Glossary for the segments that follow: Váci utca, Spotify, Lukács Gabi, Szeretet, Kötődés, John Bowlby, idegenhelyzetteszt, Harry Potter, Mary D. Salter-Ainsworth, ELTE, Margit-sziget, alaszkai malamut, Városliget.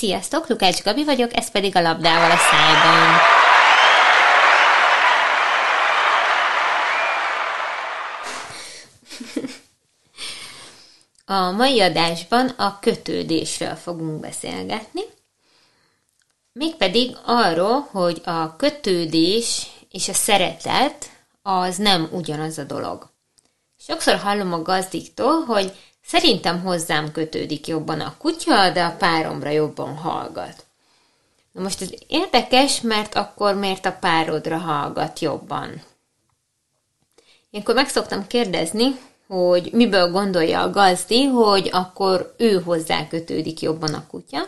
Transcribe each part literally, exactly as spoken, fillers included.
Sziasztok, Lukács Gabi vagyok, ez pedig a labdával a szájban. A mai adásban a kötődésről fogunk beszélgetni, mégpedig arról, hogy a kötődés és a szeretet az nem ugyanaz a dolog. Sokszor hallom a gazdiktól, hogy szerintem hozzám kötődik jobban a kutya, de a páromra jobban hallgat. Na most ez érdekes, mert akkor miért a párodra hallgat jobban? Ilyenkor meg szoktam kérdezni, hogy miből gondolja a gazdi, hogy akkor ő hozzá kötődik jobban a kutya.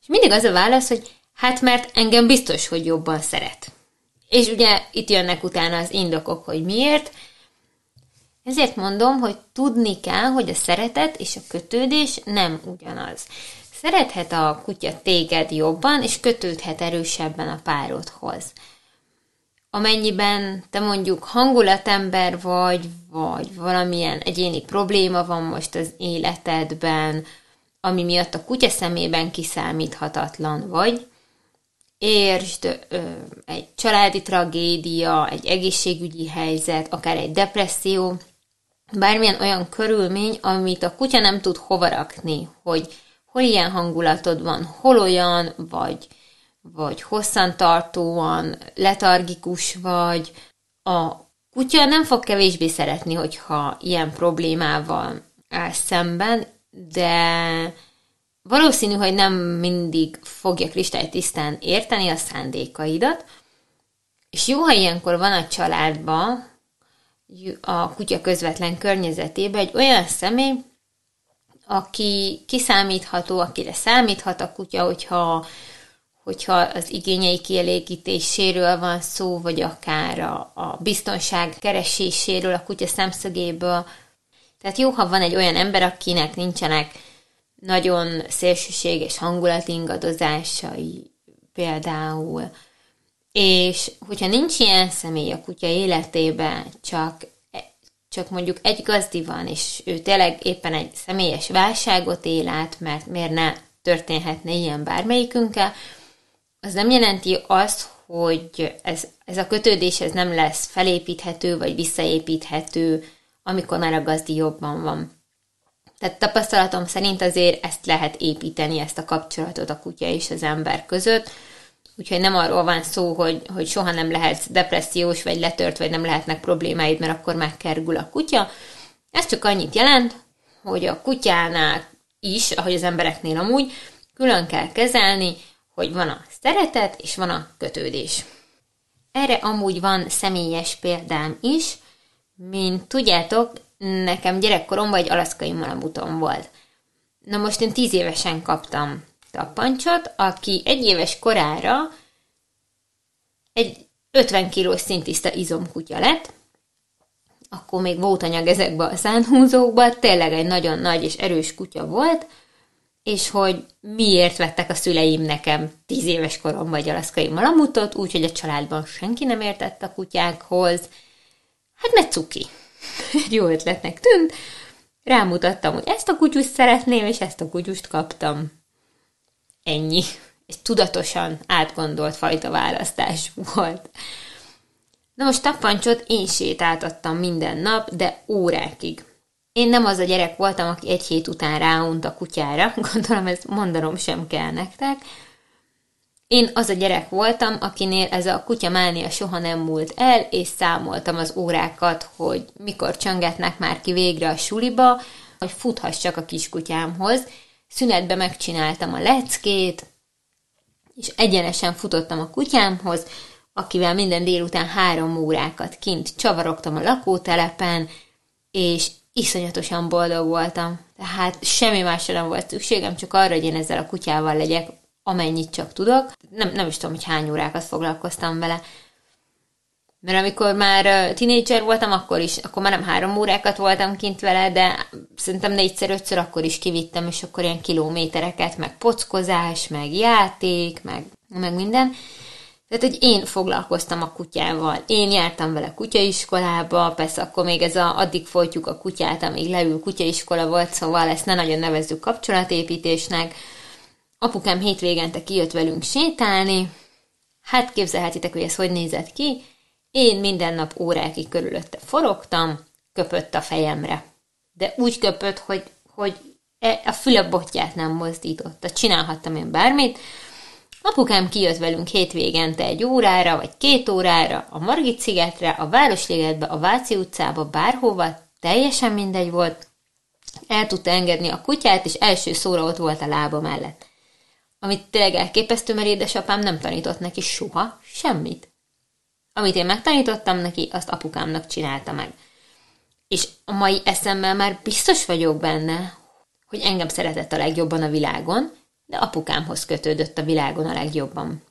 És mindig az a válasz, hogy hát mert engem biztos, hogy jobban szeret. És ugye itt jönnek utána az indokok, hogy miért. Ezért mondom, hogy tudni kell, hogy a szeretet és a kötődés nem ugyanaz. Szerethet a kutya téged jobban, és kötődhet erősebben a párodhoz. Amennyiben te mondjuk hangulatember vagy, vagy valamilyen egyéni probléma van most az életedben, ami miatt a kutya szemében kiszámíthatatlan vagy, értsd, egy családi tragédia, egy egészségügyi helyzet, akár egy depresszió, bármilyen olyan körülmény, amit a kutya nem tud hova rakni, hogy hol ilyen hangulatod van, hol olyan, vagy, vagy hosszantartóan, letargikus vagy. A kutya nem fog kevésbé szeretni, hogyha ilyen problémával áll szemben, de valószínű, hogy nem mindig fogja kristálytisztán érteni a szándékaidat, és jó, ha ilyenkor van a családban, a kutya közvetlen környezetében egy olyan személy, aki kiszámítható, akire számíthat a kutya, hogyha, hogyha az igényei kielégítéséről van szó, vagy akár a, a biztonság kereséséről a kutya szemszögéből. Tehát jó, ha van egy olyan ember, akinek nincsenek nagyon szélsőséges hangulati ingadozásai például. És hogyha nincs ilyen személy a kutya életében, csak, csak mondjuk egy gazdi van, és ő tényleg éppen egy személyes válságot él át, mert miért ne történhetne ilyen bármelyikünkkel, az nem jelenti azt, hogy ez, ez a kötődés ez nem lesz felépíthető, vagy visszaépíthető, amikor már a gazdi jobban van. Tehát tapasztalatom szerint azért ezt lehet építeni, ezt a kapcsolatot a kutya és az ember között. Úgyhogy nem arról van szó, hogy, hogy soha nem lehetsz depressziós, vagy letört, vagy nem lehetnek problémáid, mert akkor már kergül a kutya. Ez csak annyit jelent, hogy a kutyánál is, ahogy az embereknél amúgy, külön kell kezelni, hogy van a szeretet és van a kötődés. Erre amúgy van személyes példám is, mint tudjátok, nekem gyerekkoromban egy alaszkai malamutom volt. Na most én tíz évesen kaptam tappancsot, aki egy éves korára egy ötven kilós szintiszta izomkutya lett, akkor még volt anyag ezekbe a szánhúzókba, tényleg egy nagyon nagy és erős kutya volt, és hogy miért vettek a szüleim nekem tíz éves koromban egy alaszkai malamutot, úgyhogy a családban senki nem értett a kutyákhoz. Hát mert cuki. Jó ötletnek tűnt, rámutattam, hogy ezt a kutyust szeretném, és ezt a kutyust kaptam. Ennyi. Egy tudatosan átgondolt fajta választás volt. Na most tappancsot én sétáltattam minden nap, de órákig. Én nem az a gyerek voltam, aki egy hét után ráunt a kutyára, gondolom ezt mondanom sem kell nektek. Én az a gyerek voltam, akinél ez a kutyamánia soha nem múlt el, és számoltam az órákat, hogy mikor csöngetnek már ki végre a suliba, hogy futhassak a kiskutyámhoz. Szünetben megcsináltam a leckét, és egyenesen futottam a kutyámhoz, akivel minden délután három órákat kint csavarogtam a lakótelepen, és iszonyatosan boldog voltam. Tehát semmi másra nem volt szükségem, csak arra, hogy én ezzel a kutyával legyek, amennyit csak tudok. Nem, nem is tudom, hogy hány órákat foglalkoztam vele. Mert amikor már tinédzser voltam, akkor is, akkor már nem három órákat voltam kint vele, de szerintem négyszer, ötször akkor is kivittem, és akkor ilyen kilométereket, meg pockozás, meg játék, meg, meg minden. Tehát, hogy én foglalkoztam a kutyával. Én jártam vele kutyaiskolába, persze akkor még ez a, addig folytjuk a kutyát, amíg leül kutyaiskola volt, szóval ezt ne nagyon nevezzük kapcsolatépítésnek, Apukám hétvégente kijött velünk sétálni. Hát képzelhetitek, hogy ez hogy nézett ki. Én minden nap órákig körülötte forogtam, köpött a fejemre. De úgy köpött, hogy, hogy a füle botját nem mozdította. Csinálhattam én bármit. Apukám kijött velünk hétvégente egy órára, vagy két órára, a Margit-szigetre, a Városligetbe, a Váci utcába, bárhova, teljesen mindegy volt. El tudta engedni a kutyát, és első szóra ott volt a lába mellett. Amit tényleg elképesztő, mert édesapám nem tanított neki soha semmit. Amit én megtanítottam neki, azt apukámnak csinálta meg. És a mai eszemmel már biztos vagyok benne, hogy engem szeretett a legjobban a világon, de apukámhoz kötődött a világon a legjobban.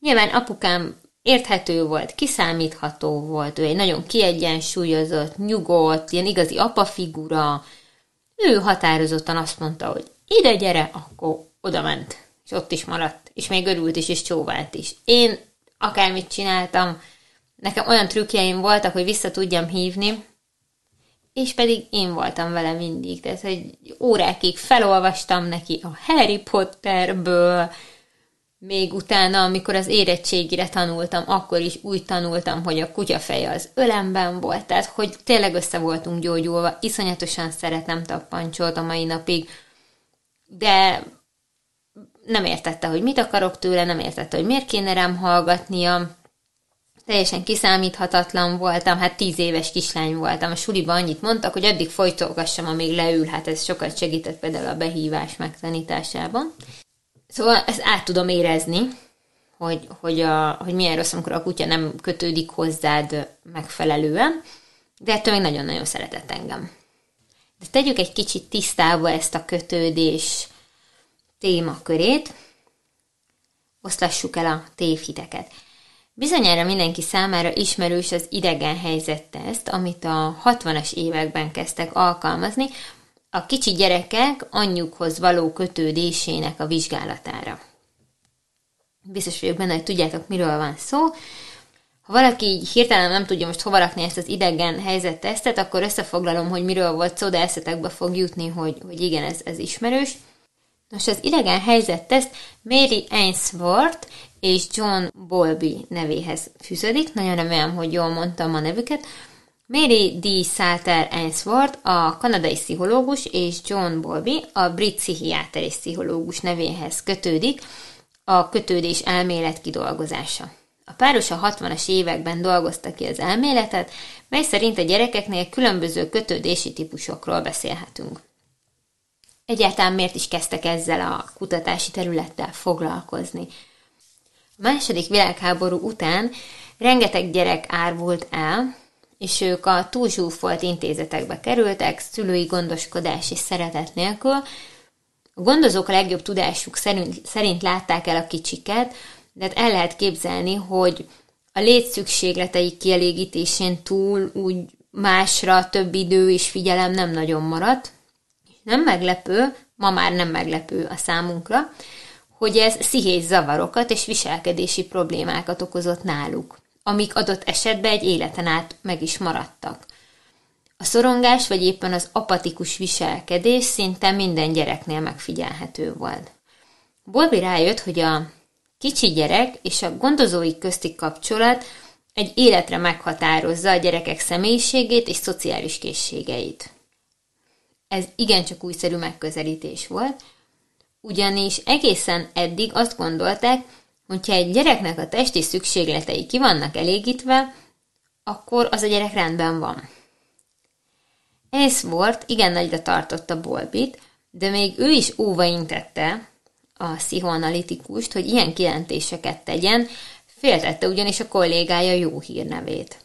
Nyilván apukám érthető volt, kiszámítható volt, ő egy nagyon kiegyensúlyozott, nyugodt, ilyen igazi apafigura. Ő határozottan azt mondta, hogy ide gyere, akkor oda ment, és ott is maradt, és még örült is, és csóvált is. Én akármit csináltam, nekem olyan trükkjeim voltak, hogy vissza tudjam hívni, és pedig én voltam vele mindig, tehát hogy órákig felolvastam neki a Harry Potterből, még utána, amikor az érettségire tanultam, akkor is úgy tanultam, hogy a kutyafeje az ölemben volt, tehát hogy tényleg össze voltunk gyógyulva, iszonyatosan szeretem Tappancsolt a mai napig, de nem értette, hogy mit akarok tőle, nem értette, hogy miért kéne rám hallgatnia, teljesen kiszámíthatatlan voltam, hát tíz éves kislány voltam. A suliban annyit mondtak, hogy addig folytolgassam, amíg leül, hát ez sokat segített például a behívás megtanításában. Szóval ezt át tudom érezni, hogy, hogy, a, hogy milyen rossz, amikor a kutya nem kötődik hozzád megfelelően, de ettől még nagyon-nagyon szeretett engem. De tegyük egy kicsit tisztába ezt a kötődés témakörét, oszlassuk el a tévhiteket. Bizonyára mindenki számára ismerős az idegen helyzetteszt, amit a hatvanas években kezdtek alkalmazni a kicsi gyerekek anyjukhoz való kötődésének a vizsgálatára. Biztos vagyok benne, hogy tudjátok, miről van szó. Ha valaki így hirtelen nem tudja most hova rakni ezt az idegen helyzettesztet, akkor összefoglalom, hogy miről volt szó, de eszetekbe fog jutni, hogy, hogy igen, ez, ez ismerős. Nos, az idegen helyzetteszt Mary Ainsworth és John Bowlby nevéhez fűződik. Nagyon remélem, hogy jól mondtam a nevüket. Mary D. Salter-Ainsworth a kanadai pszichológus, és John Bowlby a brit pszichiáter és pszichológus nevéhez kötődik a kötődés elmélet kidolgozása. A páros a hatvanas években dolgozta ki az elméletet, mely szerint a gyerekeknél különböző kötődési típusokról beszélhetünk. Egyáltalán miért is kezdtek ezzel a kutatási területtel foglalkozni? A második világháború után rengeteg gyerek árvult el, és ők a túlzsúfolt intézetekbe kerültek, szülői gondoskodás és szeretet nélkül. A gondozók a legjobb tudásuk szerint, szerint látták el a kicsiket, de el lehet képzelni, hogy a létszükségleteik kielégítésén túl úgy másra több idő és figyelem nem nagyon maradt. Nem meglepő, ma már nem meglepő a számunkra, hogy ez pszichés zavarokat és viselkedési problémákat okozott náluk, amik adott esetben egy életen át meg is maradtak. A szorongás vagy éppen az apatikus viselkedés szinte minden gyereknél megfigyelhető volt. Bowlby rájött, hogy a kicsi gyerek és a gondozói közti kapcsolat egy életre meghatározza a gyerekek személyiségét és szociális készségeit. Ez igencsak újszerű megközelítés volt, ugyanis egészen eddig azt gondolták, hogyha egy gyereknek a testi szükségletei ki vannak elégítve, akkor az a gyerek rendben van. Ainsworth igen nagyra tartotta Bowlbyt, de még ő is óvaintette a pszichoanalitikust, hogy ilyen kijelentéseket tegyen, féltette ugyanis a kollégája jó hírnevét.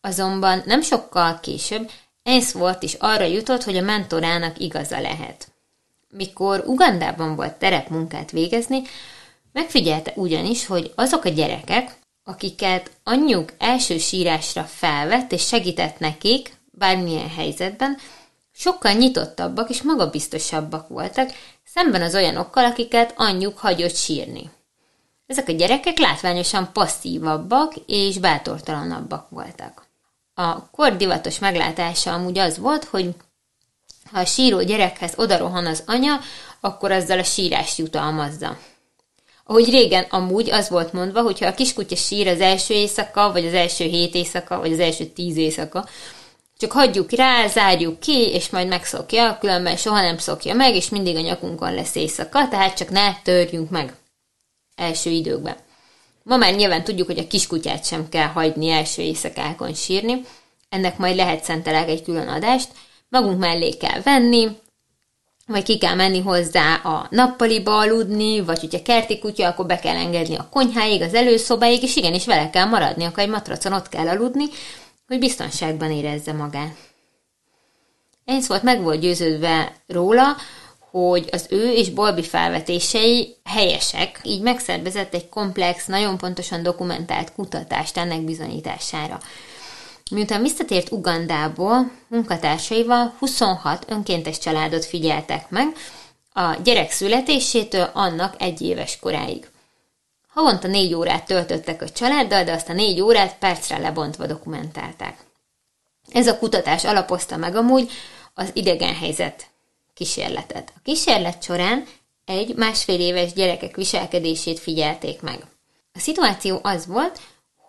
Azonban nem sokkal később Ainsworth is arra jutott, hogy a mentorának igaza lehet. Mikor Ugandában volt terepmunkát végezni, megfigyelte ugyanis, hogy azok a gyerekek, akiket anyjuk első sírásra felvett és segített nekik bármilyen helyzetben, sokkal nyitottabbak és magabiztosabbak voltak, szemben az olyanokkal, akiket anyjuk hagyott sírni. Ezek a gyerekek látványosan passzívabbak és bátortalanabbak voltak. A kor divatos meglátása amúgy az volt, hogy Ha a síró gyerekhez odarohan az anya, akkor azzal a sírást jutalmazza. Ahogy régen amúgy az volt mondva, hogyha a kiskutya sír az első éjszaka, vagy az első hét éjszaka, vagy az első tíz éjszaka, csak hagyjuk rá, zárjuk ki, és majd megszokja, különben soha nem szokja meg, és mindig a nyakunkon lesz éjszaka, tehát csak ne törjünk meg első időkben. Ma már nyilván tudjuk, hogy a kiskutyát sem kell hagyni első éjszakákon sírni, ennek majd lehet szentelek egy külön adást, magunk mellé kell venni, vagy ki kell menni hozzá a nappaliba aludni, vagy hogyha kerti kutya, akkor be kell engedni a konyháig, az előszobáig, és igenis vele kell maradni, akkor egy matracon ott kell aludni, hogy biztonságban érezze magát. Ainsworth meg volt győződve róla, hogy az ő és Bowlby felvetései helyesek, így megszervezett egy komplex, nagyon pontosan dokumentált kutatást ennek bizonyítására. Miután visszatért Ugandából, munkatársaival huszonhat önkéntes családot figyeltek meg a gyerek születésétől annak egy éves koráig. Havonta négy órát töltöttek a családdal, de azt a négy órát percre lebontva dokumentálták. Ez a kutatás alapozta meg amúgy az idegenhelyzet kísérletet. A kísérlet során egy másfél éves gyerekek viselkedését figyelték meg. A szituáció az volt,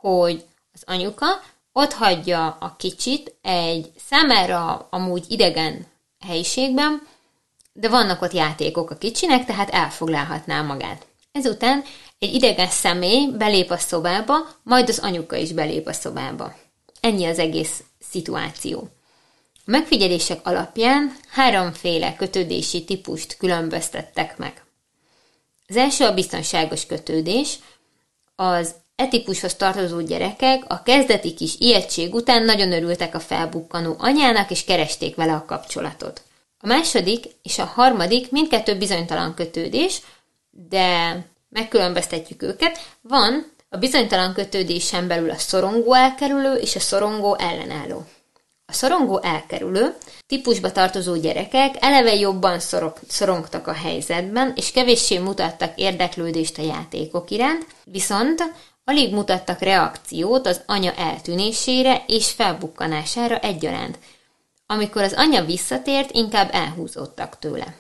hogy az anyuka ott hagyja a kicsit egy számára amúgy idegen helyiségben, de vannak ott játékok a kicsinek, tehát elfoglalhatná magát. Ezután egy idegen személy belép a szobába, majd az anyuka is belép a szobába. Ennyi az egész szituáció. A megfigyelések alapján háromféle kötődési típust különböztettek meg. Az első a biztonságos kötődés, az e típushoz tartozó gyerekek a kezdeti kis ijegység után nagyon örültek a felbukkanó anyának, és keresték vele a kapcsolatot. A második és a harmadik mindkettő bizonytalan kötődés, de megkülönböztetjük őket. Van a bizonytalan kötődésen belül a szorongó elkerülő és a szorongó ellenálló. A szorongó elkerülő típusba tartozó gyerekek eleve jobban szorog, szorongtak a helyzetben, és kevéssé mutattak érdeklődést a játékok iránt, viszont alig mutattak reakciót az anya eltűnésére és felbukkanására egyaránt. Amikor az anya visszatért, inkább elhúzódtak tőle.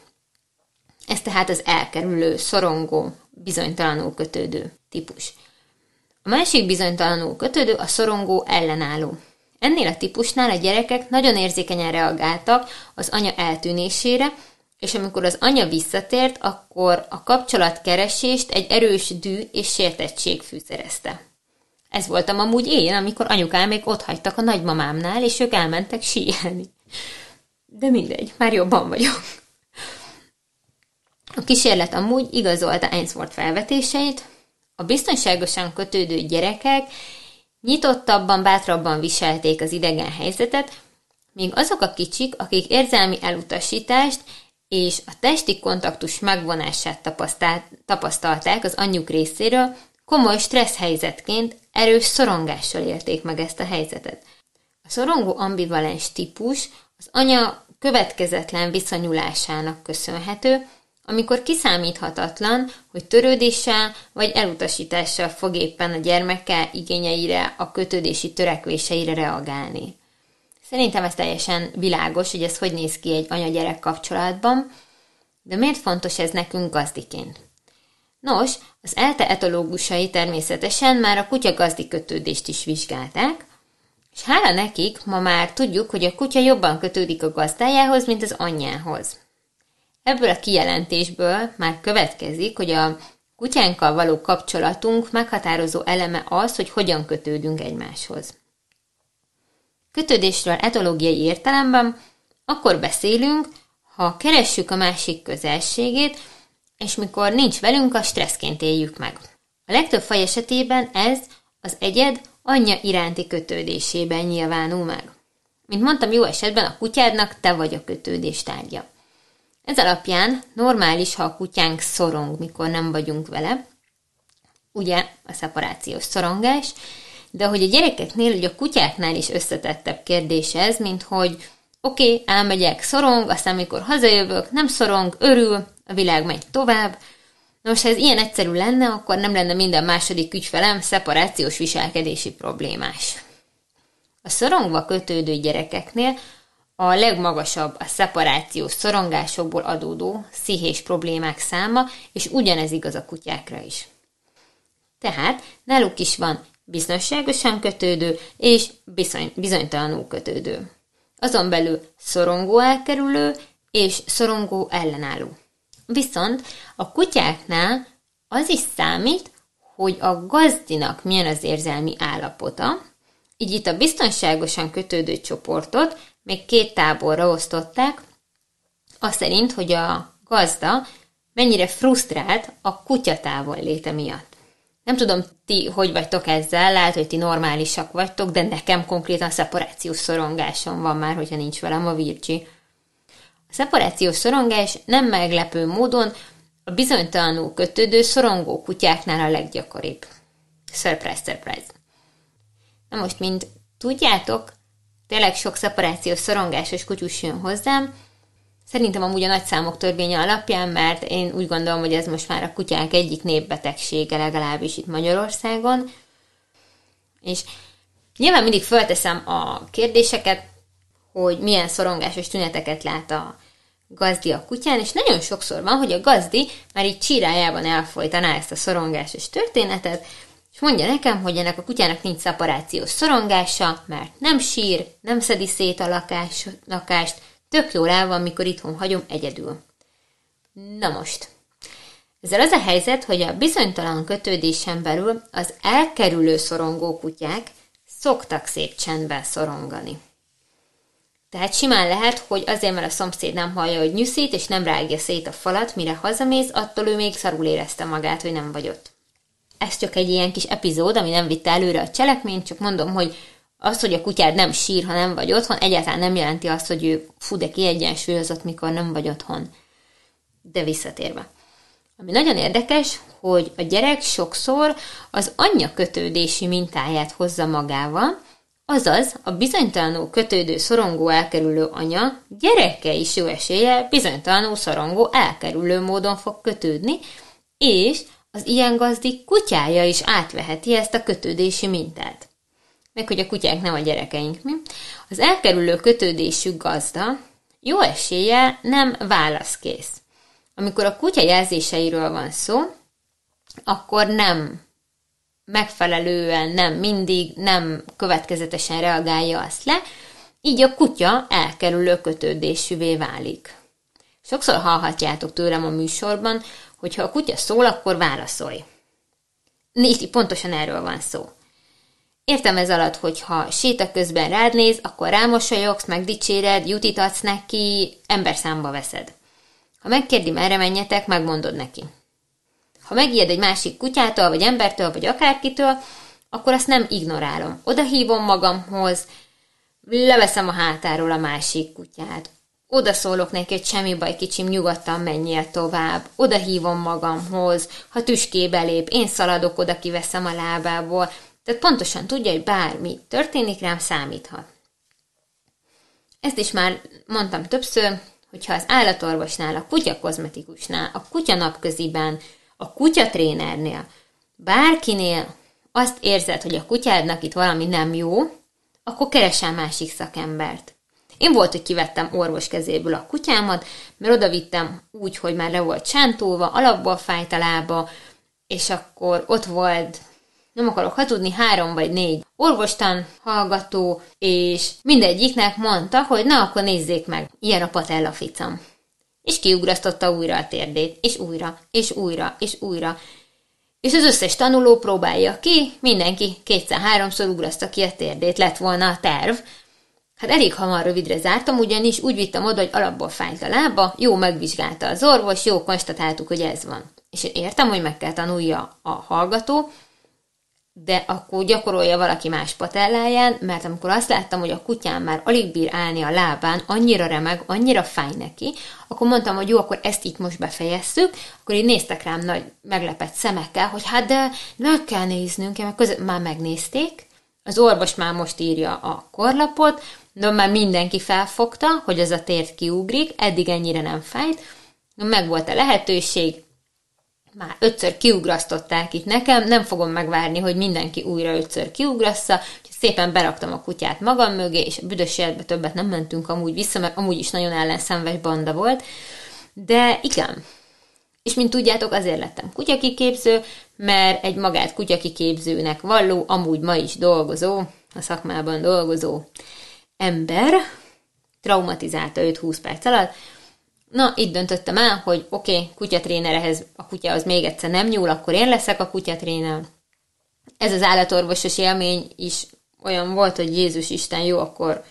Ez tehát az elkerülő, szorongó, bizonytalanul kötődő típus. A másik bizonytalanul kötődő a szorongó ellenálló. Ennél a típusnál a gyerekek nagyon érzékenyen reagáltak az anya eltűnésére, és amikor az anya visszatért, akkor a kapcsolatkeresést egy erős düh és sértettség fűszerezte. Ez voltam amúgy én, amikor anyukám még otthagytak a nagymamámnál, és ők elmentek síelni. De mindegy, már jobban vagyok. A kísérlet amúgy igazolta Ainsworth felvetéseit. A biztonságosan kötődő gyerekek nyitottabban, bátrabban viselték az idegen helyzetet, míg azok a kicsik, akik érzelmi elutasítást és a testi kontaktus megvonását tapasztalták az anyjuk részéről, komoly stressz helyzetként erős szorongással élték meg ezt a helyzetet. A szorongó ambivalens típus az anya következetlen viszonyulásának köszönhető, amikor kiszámíthatatlan, hogy törődéssel vagy elutasítással fog éppen a gyermeke igényeire, a kötődési törekvéseire reagálni. Szerintem ez teljesen világos, hogy ez hogy néz ki egy anya-gyerek kapcsolatban, de miért fontos ez nekünk gazdiként? Nos, az ELTE etológusai természetesen már a kutya-gazdi kötődést is vizsgálták, és hála nekik ma már tudjuk, hogy a kutya jobban kötődik a gazdájához, mint az anyjához. Ebből a kijelentésből már következik, hogy a kutyánkkal való kapcsolatunk meghatározó eleme az, hogy hogyan kötődünk egymáshoz. Kötődésről etológiai értelemben akkor beszélünk, ha keressük a másik közelségét, és mikor nincs velünk, a stresszként éljük meg. A legtöbb faj esetében ez az egyed anyja iránti kötődésében nyilvánul meg. Mint mondtam, jó esetben a kutyádnak te vagy a kötődés tárgya. Ez alapján normális, ha a kutyánk szorong, mikor nem vagyunk vele, ugye a szeparációs szorongás, de hogy a gyerekeknél, hogy a kutyáknál is összetettebb kérdés ez, mint hogy oké, okay, elmegyek, szorong, aztán amikor hazajövök, nem szorong, örül, a világ megy tovább. Nos, ha ez ilyen egyszerű lenne, akkor nem lenne minden második ügyfelem szeparációs viselkedési problémás. A szorongva kötődő gyerekeknél A legmagasabb a szeparációs szorongásokból adódó pszichés problémák száma, és ugyanez igaz a kutyákra is. Tehát náluk is van biztonságosan kötődő és bizony, bizonytalanul kötődő. Azon belül szorongó elkerülő és szorongó ellenálló. Viszont a kutyáknál az is számít, hogy a gazdinak milyen az érzelmi állapota, így itt a biztonságosan kötődő csoportot még két táborra osztották, azt szerint, hogy a gazda mennyire frusztrált a kutya távolléte miatt. Nem tudom, ti hogy vagytok ezzel, lehet, hogy ti normálisak vagytok, de nekem konkrétan szeparációs szorongásom van már, hogyha nincs velem a vircsi. A szeparációs szorongás nem meglepő módon a bizonytalanul kötődő szorongó kutyáknál a leggyakoribb. Surprise, surprise. Na most, mint tudjátok, tényleg sok szeparációs szorongásos kutyus jön hozzám. Szerintem amúgy a nagyszámok törvénye alapján, mert én úgy gondolom, hogy ez most már a kutyák egyik népbetegsége, legalábbis itt Magyarországon. És nyilván mindig fölteszem a kérdéseket, hogy milyen szorongásos tüneteket lát a gazdi a kutyán, és nagyon sokszor van, hogy a gazdi már így csírájában elfolytaná ezt a szorongásos történetet, és mondja nekem, hogy ennek a kutyának nincs szeparációs szorongása, mert nem sír, nem szedi szét a lakás, lakást, tök jól el van, mikor itthon hagyom egyedül. Na most, ezzel az a helyzet, hogy a bizonytalan kötődésen belül az elkerülő szorongó kutyák szoktak szép csendben szorongani. Tehát simán lehet, hogy azért, mert a szomszéd nem hallja, hogy nyűszít, és nem rágja szét a falat, mire hazamész, attól ő még szarul érezte magát, hogy nem vagy ott. Ez csak egy ilyen kis epizód, ami nem vitte előre a cselekményt, csak mondom, hogy az, hogy a kutyád nem sír, ha nem vagy otthon, egyáltalán nem jelenti azt, hogy ő fú, de kiegyensúlyozott, mikor nem vagy otthon. De visszatérve. Ami nagyon érdekes, hogy a gyerek sokszor az anyja kötődési mintáját hozza magával, azaz a bizonytalanul kötődő szorongó elkerülő anya gyereke is jó eséllyel bizonytalanul szorongó elkerülő módon fog kötődni, és az ilyen gazdi kutyája is átveheti ezt a kötődési mintát. Meg hogy a kutyák nem a gyerekeink, mi? Az elkerülő kötődésű gazda jó eséllyel nem válaszkész. Amikor a kutya jelzéseiről van szó, akkor nem megfelelően, nem mindig, nem következetesen reagálja azt le, így a kutya elkerülő kötődésűvé válik. Sokszor hallhatjátok tőlem a műsorban, hogy ha a kutya szól, akkor válaszolj. Itt pontosan erről van szó. Értem ez alatt, hogy ha séta közben rád néz, akkor rámosolyogsz, megdicséred, jutit adsz neki, emberszámba veszed. Ha megkérdi, merre menjetek, megmondod neki. Ha megijed egy másik kutyától, vagy embertől, vagy akárkitől, akkor azt nem ignorálom. Oda hívom magamhoz, leveszem a hátáról a másik kutyát. Oda szólok neki, hogy semmi baj, kicsim, nyugodtan menjél tovább. Oda hívom magamhoz, ha tüskébe lép, én szaladok oda, kiveszem a lábából. Tehát pontosan tudja, hogy bármi történik, rám számíthat. Ezt is már mondtam többször, hogyha az állatorvosnál, a kutyakozmetikusnál, a kutya napköziben, a kutyatrénernél, bárkinél azt érzed, hogy a kutyádnak itt valami nem jó, akkor keresel másik szakembert. Én volt, hogy kivettem orvos kezéből a kutyámat, mert odavittem úgy, hogy már le volt csántolva, alapból fájt a lába, és akkor ott volt, nem akarok hazudni, három vagy négy orvostan hallgató, és mindegyiknek mondta, hogy na, akkor nézzék meg, ilyen a patellaficam. És kiugrasztotta újra a térdét, és újra, és újra, és újra. És az összes tanuló próbálja ki, mindenki kétszer-háromszor ugraszta ki a térdét, lett volna a terv. Hát elég hamar rövidre zártam, ugyanis úgy vittem oda, hogy alapból fájt a lába, jó megvizsgálta az orvos, jó konstatáltuk, hogy ez van. És én értem, hogy meg kell tanulja a hallgató, de akkor gyakorolja valaki más patelláján, mert amikor azt láttam, hogy a kutyám már alig bír állni a lábán, annyira remeg, annyira fáj neki, akkor mondtam, hogy jó, akkor ezt itt most befejezzük, akkor így néztek rám nagy meglepett szemekkel, hogy hát de meg kell néznünk, mert között már megnézték, az orvos már most írja a korlapot, de már mindenki felfogta, hogy az a térd kiugrik, eddig ennyire nem fájt, meg volt a lehetőség, már ötször kiugrasztották itt nekem, nem fogom megvárni, hogy mindenki újra ötször kiugrassza, szépen beraktam a kutyát magam mögé, és a büdös életbe többet nem mentünk amúgy vissza, mert amúgy is nagyon ellenszenves banda volt, de igen. És mint tudjátok, azért lettem kutyakiképző, mert egy magát kutyakiképzőnek valló, amúgy ma is dolgozó, a szakmában dolgozó ember traumatizálta őt húsz perc alatt. Na, itt döntöttem el, hogy oké, okay, kutyatrénerehez a kutya az még egyszer nem nyúl, akkor én leszek a kutyatréner. Ez az állatorvosos élmény is olyan volt, hogy Jézus Isten, jó, akkor,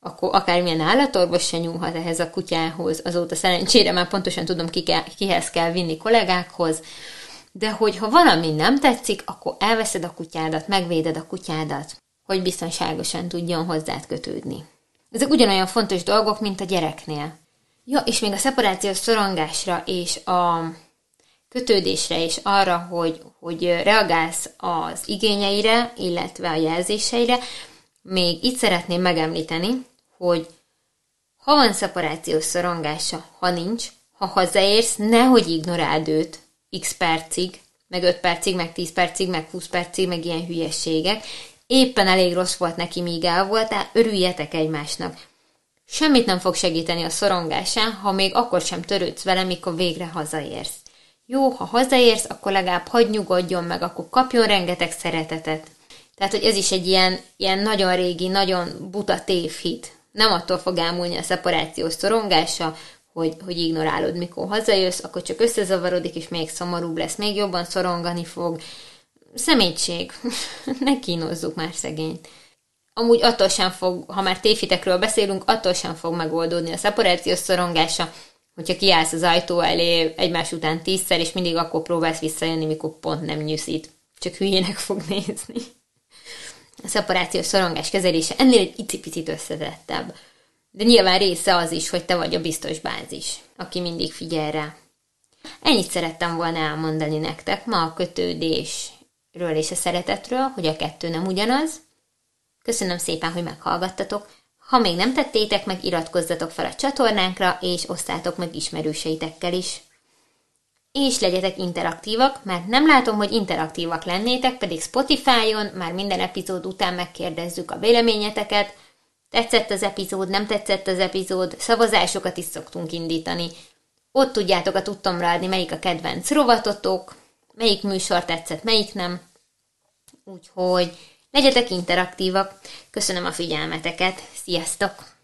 akkor akármilyen állatorvos se nyúlhat ehhez a kutyához. Azóta szerencsére már pontosan tudom, ki kell, kihez kell vinni, kollégákhoz. De hogyha valami nem tetszik, akkor elveszed a kutyádat, megvéded a kutyádat, hogy biztonságosan tudjon hozzád kötődni. Ezek ugyanolyan fontos dolgok, mint a gyereknél. Ja, és még a szeparációs szorongásra és a kötődésre és arra, hogy, hogy reagálsz az igényeire, illetve a jelzéseire. Még itt szeretném megemlíteni, hogy ha van szeparációs szorongása, ha nincs, ha hazaérsz, nehogy ignoráld őt x percig, meg öt percig, meg tíz percig, meg húsz percig, meg ilyen hülyességek. Éppen elég rossz volt neki, míg el voltál, örüljetek egymásnak. Semmit nem fog segíteni a szorongásán, ha még akkor sem törődsz vele, mikor végre hazaérsz. Jó, ha hazaérsz, akkor legalább hadd nyugodjon meg, akkor kapjon rengeteg szeretetet. Tehát, hogy ez is egy ilyen, ilyen nagyon régi, nagyon buta tévhit. Nem attól fog ámulni a szeparációs szorongása, hogy, hogy ignorálod, mikor hazajössz, akkor csak összezavarodik, és még szomorúbb lesz, még jobban szorongani fog. Szemétség. Ne kínozzuk már szegényt. Amúgy attól sem fog, ha már tévhitekről beszélünk, attól sem fog megoldódni a szeparációs szorongása, hogyha kiállsz az ajtó elé egymás után tízszer, és mindig akkor próbálsz visszajönni, mikor pont nem nyűszít. Csak hülyének fog nézni. A szeparációs szorongás kezelése ennél egy icipicit összetettebb. De nyilván része az is, hogy te vagy a biztos bázis, aki mindig figyel rá. Ennyit szerettem volna elmondani nektek ma a kötődésről és a szeretetről, hogy a kettő nem ugyanaz. Köszönöm szépen, hogy meghallgattatok. Ha még nem tettétek meg, iratkozzatok fel a csatornánkra, és osszátok meg ismerőseitekkel is. És legyetek interaktívak, mert nem látom, hogy interaktívak lennétek, pedig Spotify-on már minden epizód után megkérdezzük a véleményeteket. Tetszett az epizód, nem tetszett az epizód, szavazásokat is szoktunk indítani. Ott tudjátok a tudtomra adni, melyik a kedvenc rovatotok, melyik műsor tetszett, melyik nem. Úgyhogy legyetek interaktívak. Köszönöm a figyelmeteket. Sziasztok!